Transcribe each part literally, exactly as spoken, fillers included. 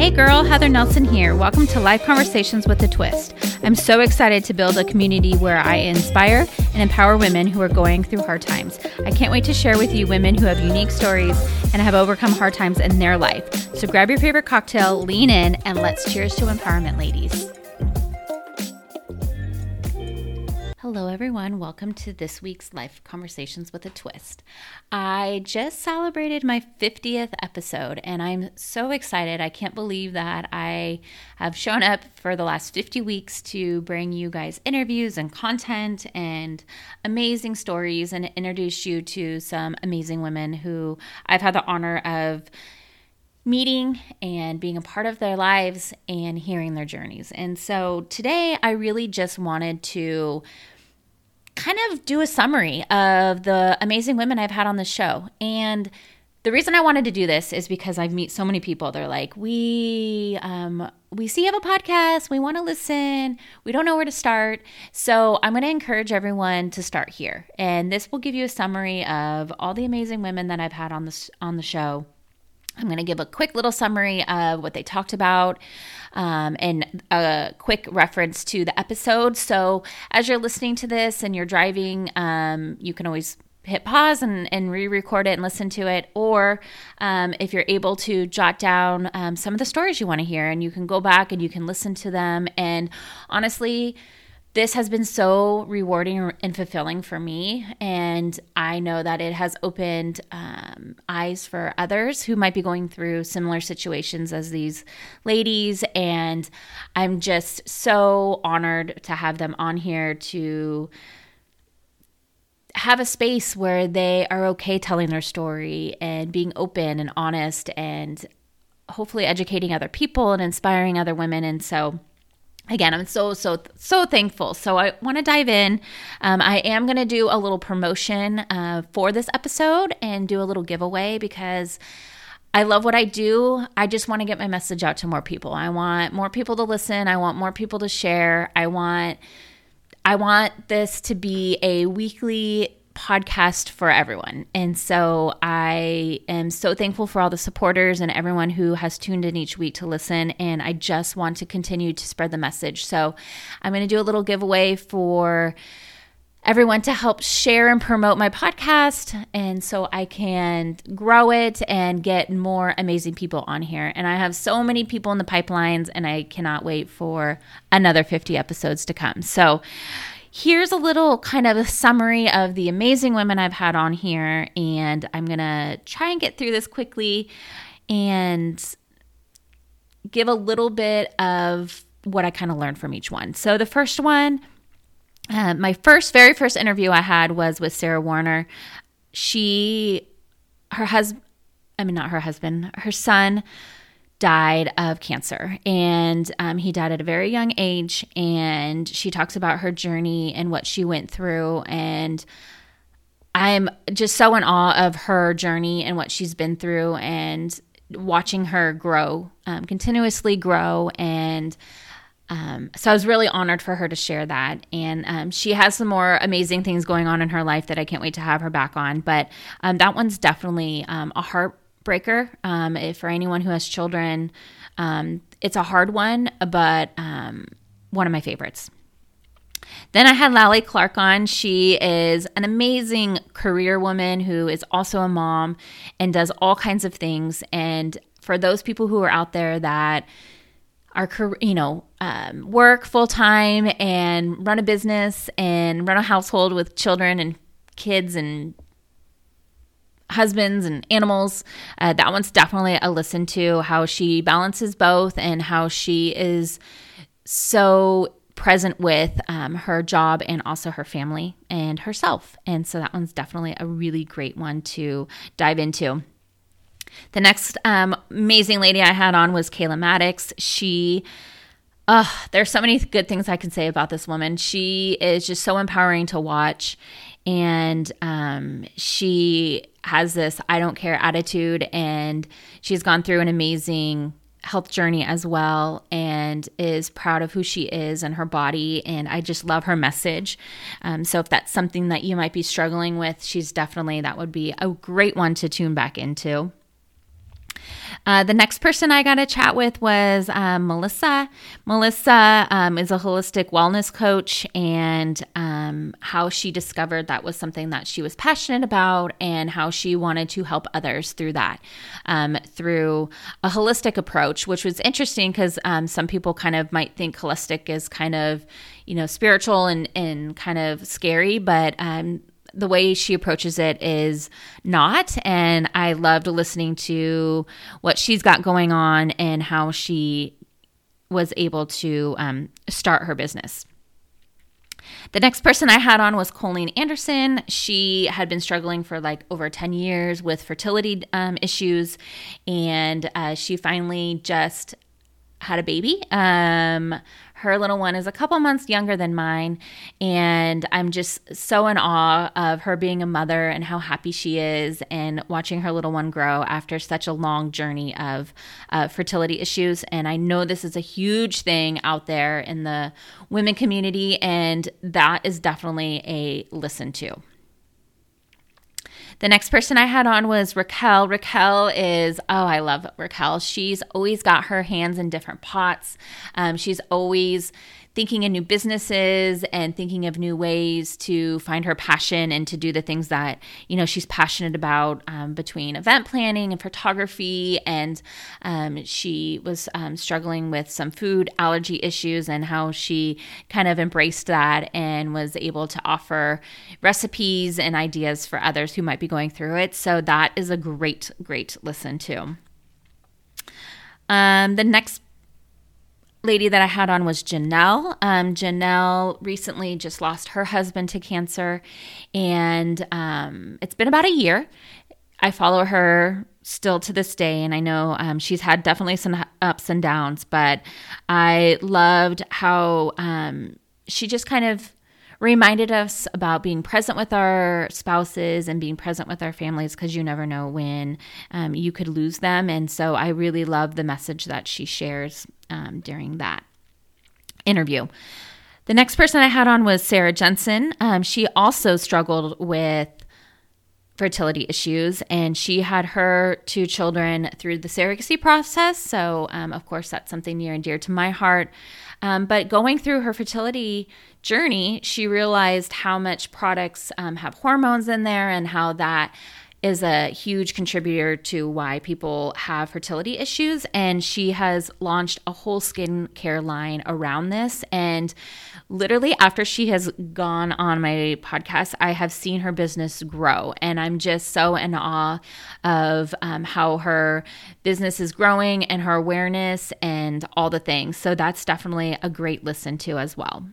Hey girl, Heather Nelson here. Welcome to Life Conversations with a Twist. I'm so excited to build a community where I inspire and empower women who are going through hard times. I can't wait to share with you women who have unique stories and have overcome hard times in their life. So grab your favorite cocktail, lean in, and let's cheers to empowerment, ladies. Hello everyone, welcome to this week's Life Conversations with a Twist. I just celebrated my fiftieth episode and I'm so excited. I can't believe that I have shown up for the last fifty weeks to bring you guys interviews and content and amazing stories and introduce you to some amazing women who I've had the honor of meeting and being a part of their lives and hearing their journeys. And so today I really just wanted to kind of do a summary of the amazing women I've had on the show. And the reason I wanted to do this is because I meet so many people. They're like, we um, we see you have a podcast. We want to listen. We don't know where to start. So I'm going to encourage everyone to start here. And this will give you a summary of all the amazing women that I've had on the, on the show. I'm going to give a quick little summary of what they talked about um, and a quick reference to the episode. So as you're listening to this and you're driving, um, you can always hit pause and, and re-record it and listen to it. Or um, if you're able to jot down um, some of the stories you want to hear, and you can go back and you can listen to them. And honestly, this has been so rewarding and fulfilling for me, and I know that it has opened um, eyes for others who might be going through similar situations as these ladies, and I'm just so honored to have them on here to have a space where they are okay telling their story and being open and honest and hopefully educating other people and inspiring other women, and so again, I'm so, so, so thankful. So I want to dive in. Um, I am going to do a little promotion uh, for this episode and do a little giveaway because I love what I do. I just want to get my message out to more people. I want more people to listen. I want more people to share. I want, I want this to be a weekly podcast for everyone. And so I am so thankful for all the supporters and everyone who has tuned in each week to listen. And I just want to continue to spread the message. So I'm going to do a little giveaway for everyone to help share and promote my podcast. And so I can grow it and get more amazing people on here. And I have so many people in the pipelines and I cannot wait for another fifty episodes to come. So here's a little kind of a summary of the amazing women I've had on here, and I'm going to try and get through this quickly and give a little bit of what I kind of learned from each one. So the first one, uh, my first, very first interview I had was with Sarah Warner. She, her husband, I mean not her husband, her son died of cancer, and um, he died at a very young age, and she talks about her journey and what she went through, and I'm just so in awe of her journey and what she's been through and watching her grow, um, continuously grow, and um, so I was really honored for her to share that, and um, she has some more amazing things going on in her life that I can't wait to have her back on, but um, that one's definitely um, a heart breaker um if for anyone who has children. Um it's a hard one, but um one of my favorites. Then I had Lally Clark on. She is an amazing career woman who is also a mom and does all kinds of things, and for those people who are out there that are, you know, um, work full-time and run a business and run a household with children and kids and husbands and animals, uh, that one's definitely a listen to, how she balances both and how she is so present with um, her job and also her family and herself. And so that one's definitely a really great one to dive into. The next um, amazing lady I had on was Kayla Maddox. She Uh, there's so many good things I can say about this woman. She is just so empowering to watch, and um, she has this I don't care attitude, and she's gone through an amazing health journey as well and is proud of who she is and her body, and I just love her message. Um, so if that's something that you might be struggling with, she's definitely, that would be a great one to tune back into. Uh, the next person I got to chat with was um, Melissa. Melissa um, is a holistic wellness coach, and um, how she discovered that was something that she was passionate about and how she wanted to help others through that, um, through a holistic approach, which was interesting because um, some people kind of might think holistic is kind of, you know, spiritual and, and kind of scary, but um, the way she approaches it is not. And I loved listening to what she's got going on and how she was able to um, start her business. The next person I had on was Colleen Anderson. She had been struggling for like over ten years with fertility um, issues, and uh, she finally just had a baby. Um, her little one is a couple months younger than mine, and I'm just so in awe of her being a mother and how happy she is, and watching her little one grow after such a long journey of uh, fertility issues. And I know this is a huge thing out there in the women community, and that is definitely a listen to. The next person I had on was Raquel. Raquel is, oh, I love Raquel. She's always got her hands in different pots. Um, she's always thinking of new businesses and thinking of new ways to find her passion and to do the things that, you know, she's passionate about, um, between event planning and photography. And um, she was um, struggling with some food allergy issues, and how she kind of embraced that and was able to offer recipes and ideas for others who might be going through it. So that is a great, great listen to. Um, the next lady that I had on was Janelle. Um, Janelle recently just lost her husband to cancer, and um, it's been about a year. I follow her still to this day, and I know um, she's had definitely some ups and downs, but I loved how um, she just kind of reminded us about being present with our spouses and being present with our families, because you never know when um, you could lose them. And so I really love the message that she shares um, during that interview. The next person I had on was Sarah Jensen. Um, she also struggled with fertility issues, and she had her two children through the surrogacy process. So, um, of course, that's something near and dear to my heart. Um, but going through her fertility journey, she realized how much products um, have hormones in there, and how that is a huge contributor to why people have fertility issues. And she has launched a whole skincare line around this. And literally after she has gone on my podcast, I have seen her business grow. And I'm just so in awe of um, how her business is growing and her awareness and all the things. So that's definitely a great listen to as well.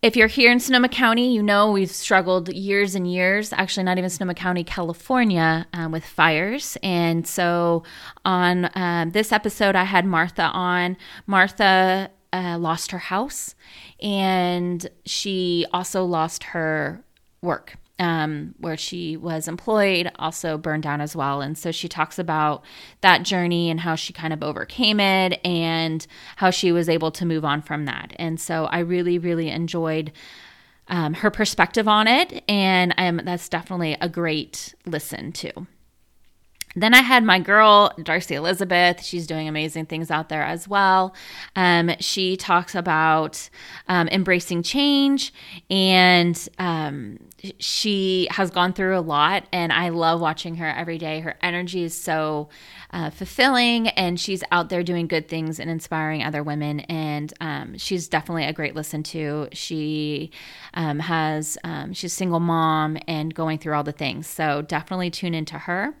If you're here in Sonoma County, you know we've struggled years and years, actually not even Sonoma County, California, um, with fires. And so on uh, this episode, I had Martha on. Martha uh, lost her house, and she also lost her work, um, where she was employed, also burned down as well. And so she talks about that journey and how she kind of overcame it and how she was able to move on from that. And so I really, really enjoyed um, her perspective on it. And um, that's definitely a great listen too. Then I had my girl, Darcy Elizabeth. She's doing amazing things out there as well. Um, she talks about um, embracing change, and um, she has gone through a lot, and I love watching her every day. Her energy is so uh, fulfilling, and she's out there doing good things and inspiring other women, and um, she's definitely a great listen to. She um, has um, she's a single mom and going through all the things, so definitely tune into her.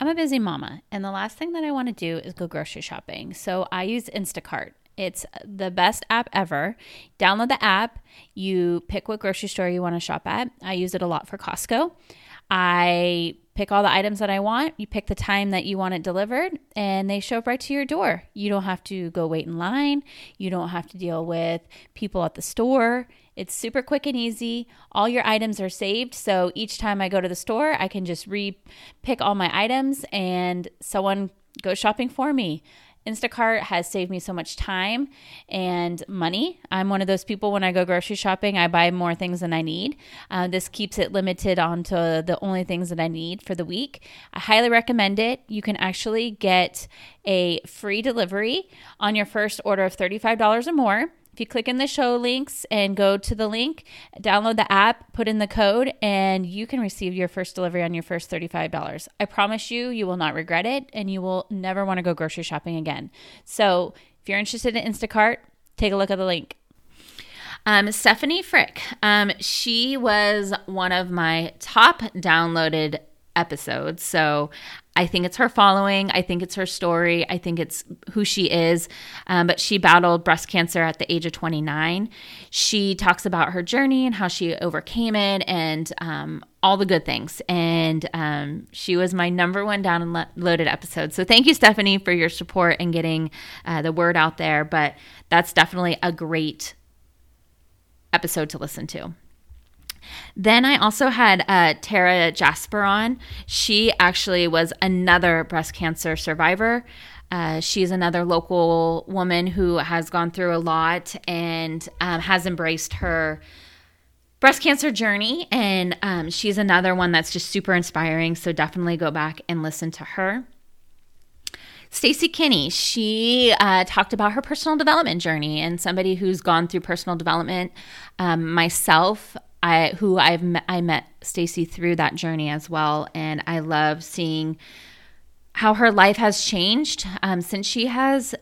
I'm a busy mama, and the last thing that I want to do is go grocery shopping. So I use Instacart. It's the best app ever. Download the app. You pick what grocery store you want to shop at. I use it a lot for Costco. I pick all the items that I want. You pick the time that you want it delivered, and they show up right to your door. You don't have to go wait in line. You don't have to deal with people at the store. It's super quick and easy. All your items are saved, so each time I go to the store, I can just re-pick all my items, and someone goes shopping for me. Instacart has saved me so much time and money. I'm one of those people, when I go grocery shopping, I buy more things than I need. Uh, this keeps it limited onto the only things that I need for the week. I highly recommend it. You can actually get a free delivery on your first order of thirty-five dollars or more. If you click in the show links and go to the link, download the app, put in the code, and you can receive your first delivery on your first thirty-five dollars. I promise you, you will not regret it, and you will never want to go grocery shopping again. So if you're interested in Instacart, take a look at the link. Um, Stephanie Frick, um, she was one of my top downloaded episodes. So I think it's her following. I think it's her story. I think it's who she is. Um, but she battled breast cancer at the age of twenty-nine. She talks about her journey and how she overcame it and um, all the good things. And um, she was my number one downloaded episode. So thank you, Stephanie, for your support and getting uh, the word out there. But that's definitely a great episode to listen to. Then I also had uh, Tara Jasper on. She actually was another breast cancer survivor. Uh, she's another local woman who has gone through a lot and um, has embraced her breast cancer journey. And um, she's another one that's just super inspiring. So definitely go back and listen to her. Stacey Kinney, she uh, talked about her personal development journey, and somebody who's gone through personal development, um, myself, I, who I've met, I met Stacey through that journey as well, and I love seeing how her life has changed um, since she has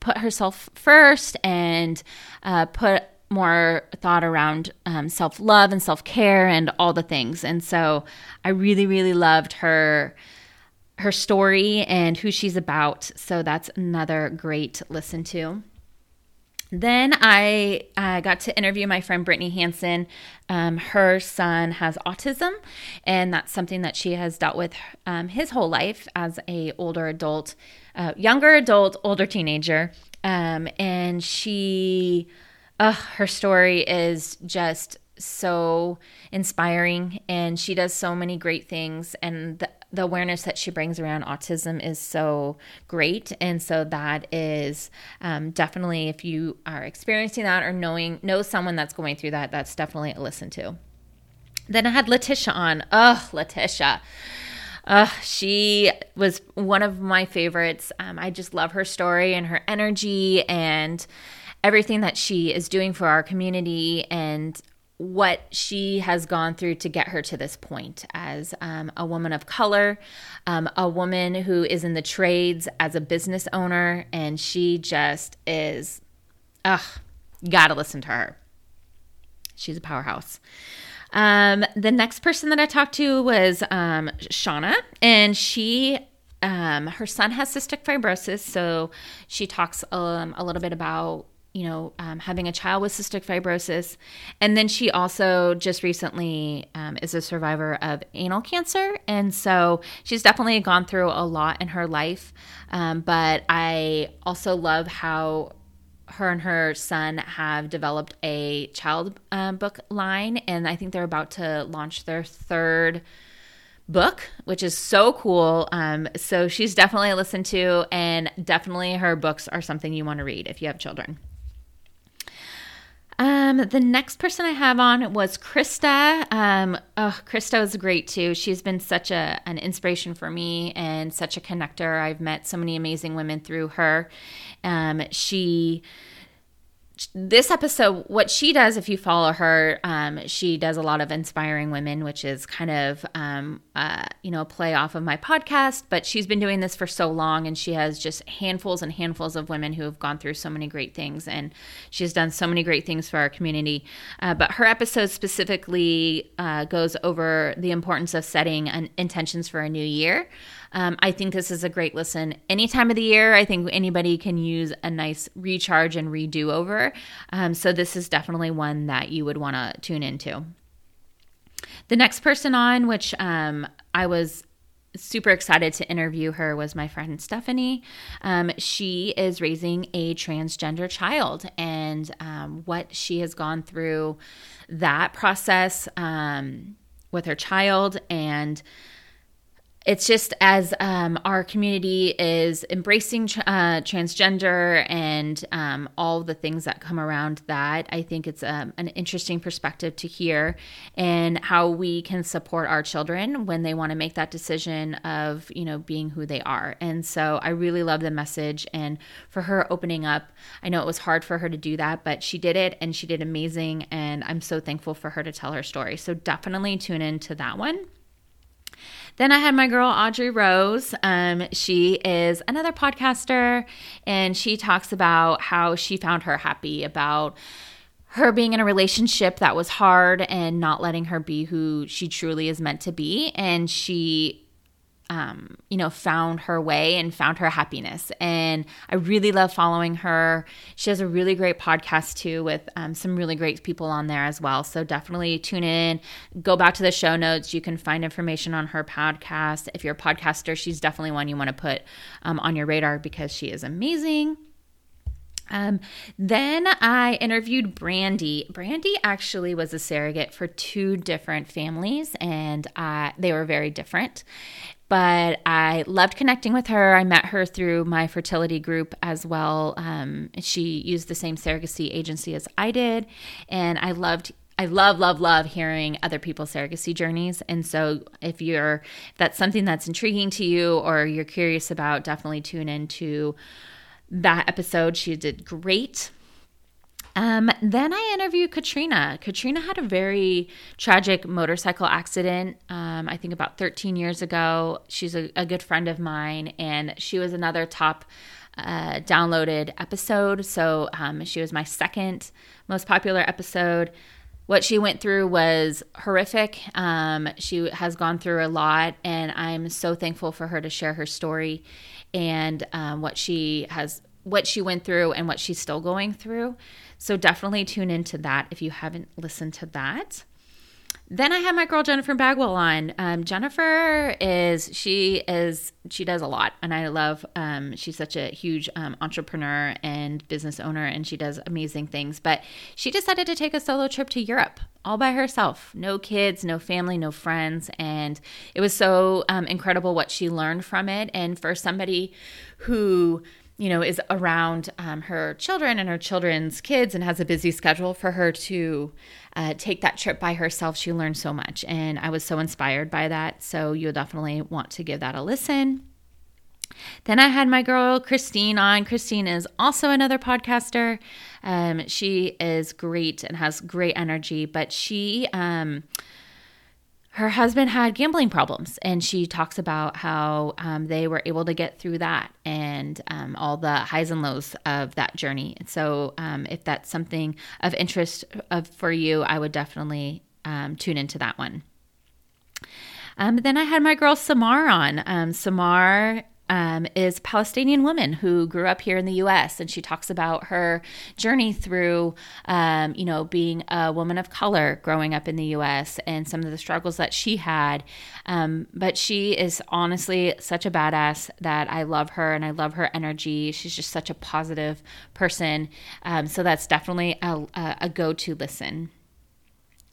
put herself first and uh, put more thought around um, self-love and self-care and all the things. And so I really, really loved her her story and who she's about. So that's another great listen to. Then I uh, got to interview my friend Brittany Hansen. Um, her son has autism, and that's something that she has dealt with um, his whole life as a older adult, uh, younger adult, older teenager. Um, and she, uh, her story is just so inspiring, and she does so many great things. And the, the awareness that she brings around autism is so great. And so that is um, definitely, if you are experiencing that or knowing know someone that's going through that, that's definitely a listen to. Then I had Letitia on. Oh, Letitia. Uh, she was one of my favorites. Um, I just love her story and her energy and everything that she is doing for our community and what she has gone through to get her to this point as um, a woman of color, um, a woman who is in the trades as a business owner, and she just is, ugh, you gotta listen to her. She's a powerhouse. Um, the next person that I talked to was um, Shauna, and she, um, her son has cystic fibrosis, so she talks um, a little bit about you know, um, having a child with cystic fibrosis. And then she also just recently um, is a survivor of anal cancer. And so she's definitely gone through a lot in her life. Um, but I also love how her and her son have developed a child um, book line. And I think they're about to launch their third book, which is so cool. Um, so she's definitely a listen to, and definitely her books are something you want to read if you have children. Um, the next person I have on was Krista. Um, oh, Krista was great too. She's been such a, an inspiration for me and such a connector. I've met so many amazing women through her. Um, she, this episode, what she does, if you follow her, um, she does a lot of inspiring women, which is kind of, um, uh, you know, a play off of my podcast, but she's been doing this for so long, and she has just handfuls and handfuls of women who have gone through so many great things, and she's done so many great things for our community. Uh, but her episode specifically uh, goes over the importance of setting an intentions for a new year. Um, I think this is a great listen any time of the year. I think anybody can use a nice recharge and redo over. Um, so this is definitely one that you would want to tune into. The next person on, which um, I was super excited to interview her, was my friend Stephanie. Um, she is raising a transgender child, and um, what she has gone through that process um, with her child, and it's just as um, our community is embracing uh, transgender and um, all the things that come around that, I think it's um, an interesting perspective to hear, and how we can support our children when they want to make that decision of, you know, being who they are. And so I really love the message, and for her opening up, I know it was hard for her to do that, but she did it and she did amazing, and I'm so thankful for her to tell her story. So definitely tune in to that one. Then I had my girl Audrey Rose. Um, she is another podcaster, and she talks about how she found her happy about her being in a relationship that was hard and not letting her be who she truly is meant to be. And she Um, you know, found her way and found her happiness. And I really love following her. She has a really great podcast too, with um, some really great people on there as well. So definitely tune in, go back to the show notes. You can find information on her podcast. If you're a podcaster, she's definitely one you want to put um, on your radar, because she is amazing. Um, then I interviewed Brandy. Brandy actually was a surrogate for two different families, and uh, they were very different. But I loved connecting with her. I met her through my fertility group as well. Um, she used the same surrogacy agency as I did. And I loved, I love, love, love hearing other people's surrogacy journeys. And so if you're, if that's something that's intriguing to you or you're curious about, definitely tune into that episode. She did great. Um, then I interviewed Katrina. Katrina had a very tragic motorcycle accident, um, I think about thirteen years ago. She's a, a good friend of mine, and she was another top uh, downloaded episode. So um, she was my second most popular episode. What she went through was horrific. Um, she has gone through a lot, and I'm so thankful for her to share her story and um, what she has, what she went through and what she's still going through. So definitely tune into that if you haven't listened to that. Then I had my girl Jennifer Bagwell on. Um, Jennifer is, she is, she does a lot, and I love, um, she's such a huge um, entrepreneur and business owner, and she does amazing things. But she decided to take a solo trip to Europe all by herself. No kids, no family, no friends. And it was so um, incredible what she learned from it. And for somebody who, you know, is around um, her children and her children's kids and has a busy schedule, for her to uh, take that trip by herself, she learned so much. And I was so inspired by that. So you'll definitely want to give that a listen. Then I had my girl Christine on. Christine is also another podcaster. Um, she is great and has great energy, but she... Um, Her husband had gambling problems, and she talks about how um, they were able to get through that, and um, all the highs and lows of that journey. And so um, if that's something of interest of, for you, I would definitely um, tune into that one. Um, then I had my girl Samar on. Um, Samar Um, is a Palestinian woman who grew up here in the U S, and she talks about her journey through, um, you know, being a woman of color growing up in the U S and some of the struggles that she had. Um, but she is honestly such a badass that I love her, and I love her energy. She's just such a positive person. Um, so that's definitely a, a go-to listen.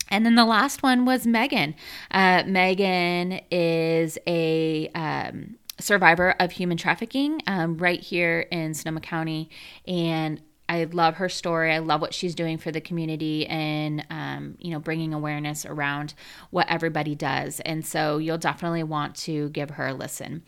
And then the last one was Megan. Uh, Megan is a... Um, survivor of human trafficking um, right here in Sonoma County, and I love her story. I love what she's doing for the community, and um, you know, bringing awareness around what everybody does. And so you'll definitely want to give her a listen.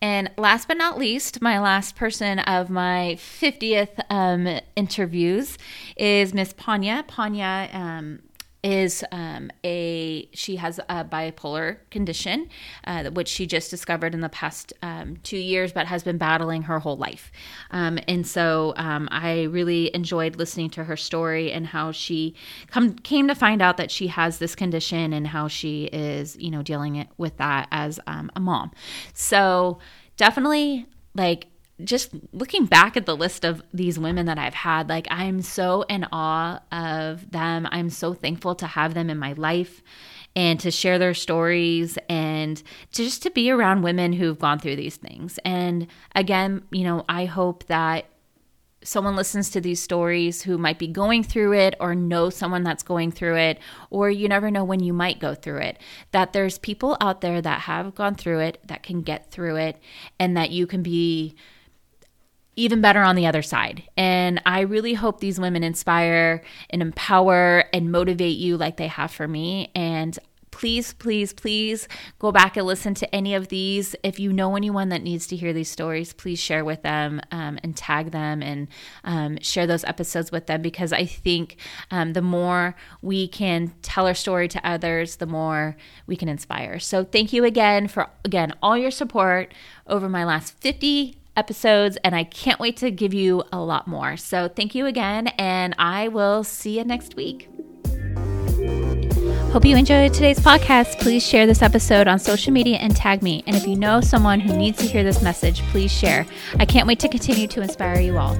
And last but not least, my last person of my fiftieth um, interviews is Miss Ponya. Ponya um, is um, a, she has a bipolar condition, uh, which she just discovered in the past um, two years, but has been battling her whole life. Um, and so um, I really enjoyed listening to her story and how she come, came to find out that she has this condition, and how she is, you know, dealing it with that as um, a mom. So definitely, like, just looking back at the list of these women that I've had, like, I'm so in awe of them. I'm so thankful to have them in my life and to share their stories, and just to be around women who've gone through these things. And again, you know, I hope that someone listens to these stories who might be going through it or know someone that's going through it, or you never know when you might go through it, that there's people out there that have gone through it, that can get through it, and that you can be even better on the other side. And I really hope these women inspire and empower and motivate you like they have for me. And please, please, please go back and listen to any of these. If you know anyone that needs to hear these stories, please share with them um, and tag them and um, share those episodes with them, because I think um, the more we can tell our story to others, the more we can inspire. So thank you again for, again, all your support over my last fifty episodes, and I can't wait to give you a lot more. So thank you again, and I will see you next week. Hope you enjoyed today's podcast. Please share this episode on social media and tag me. And if you know someone who needs to hear this message, please share. I can't wait to continue to inspire you all.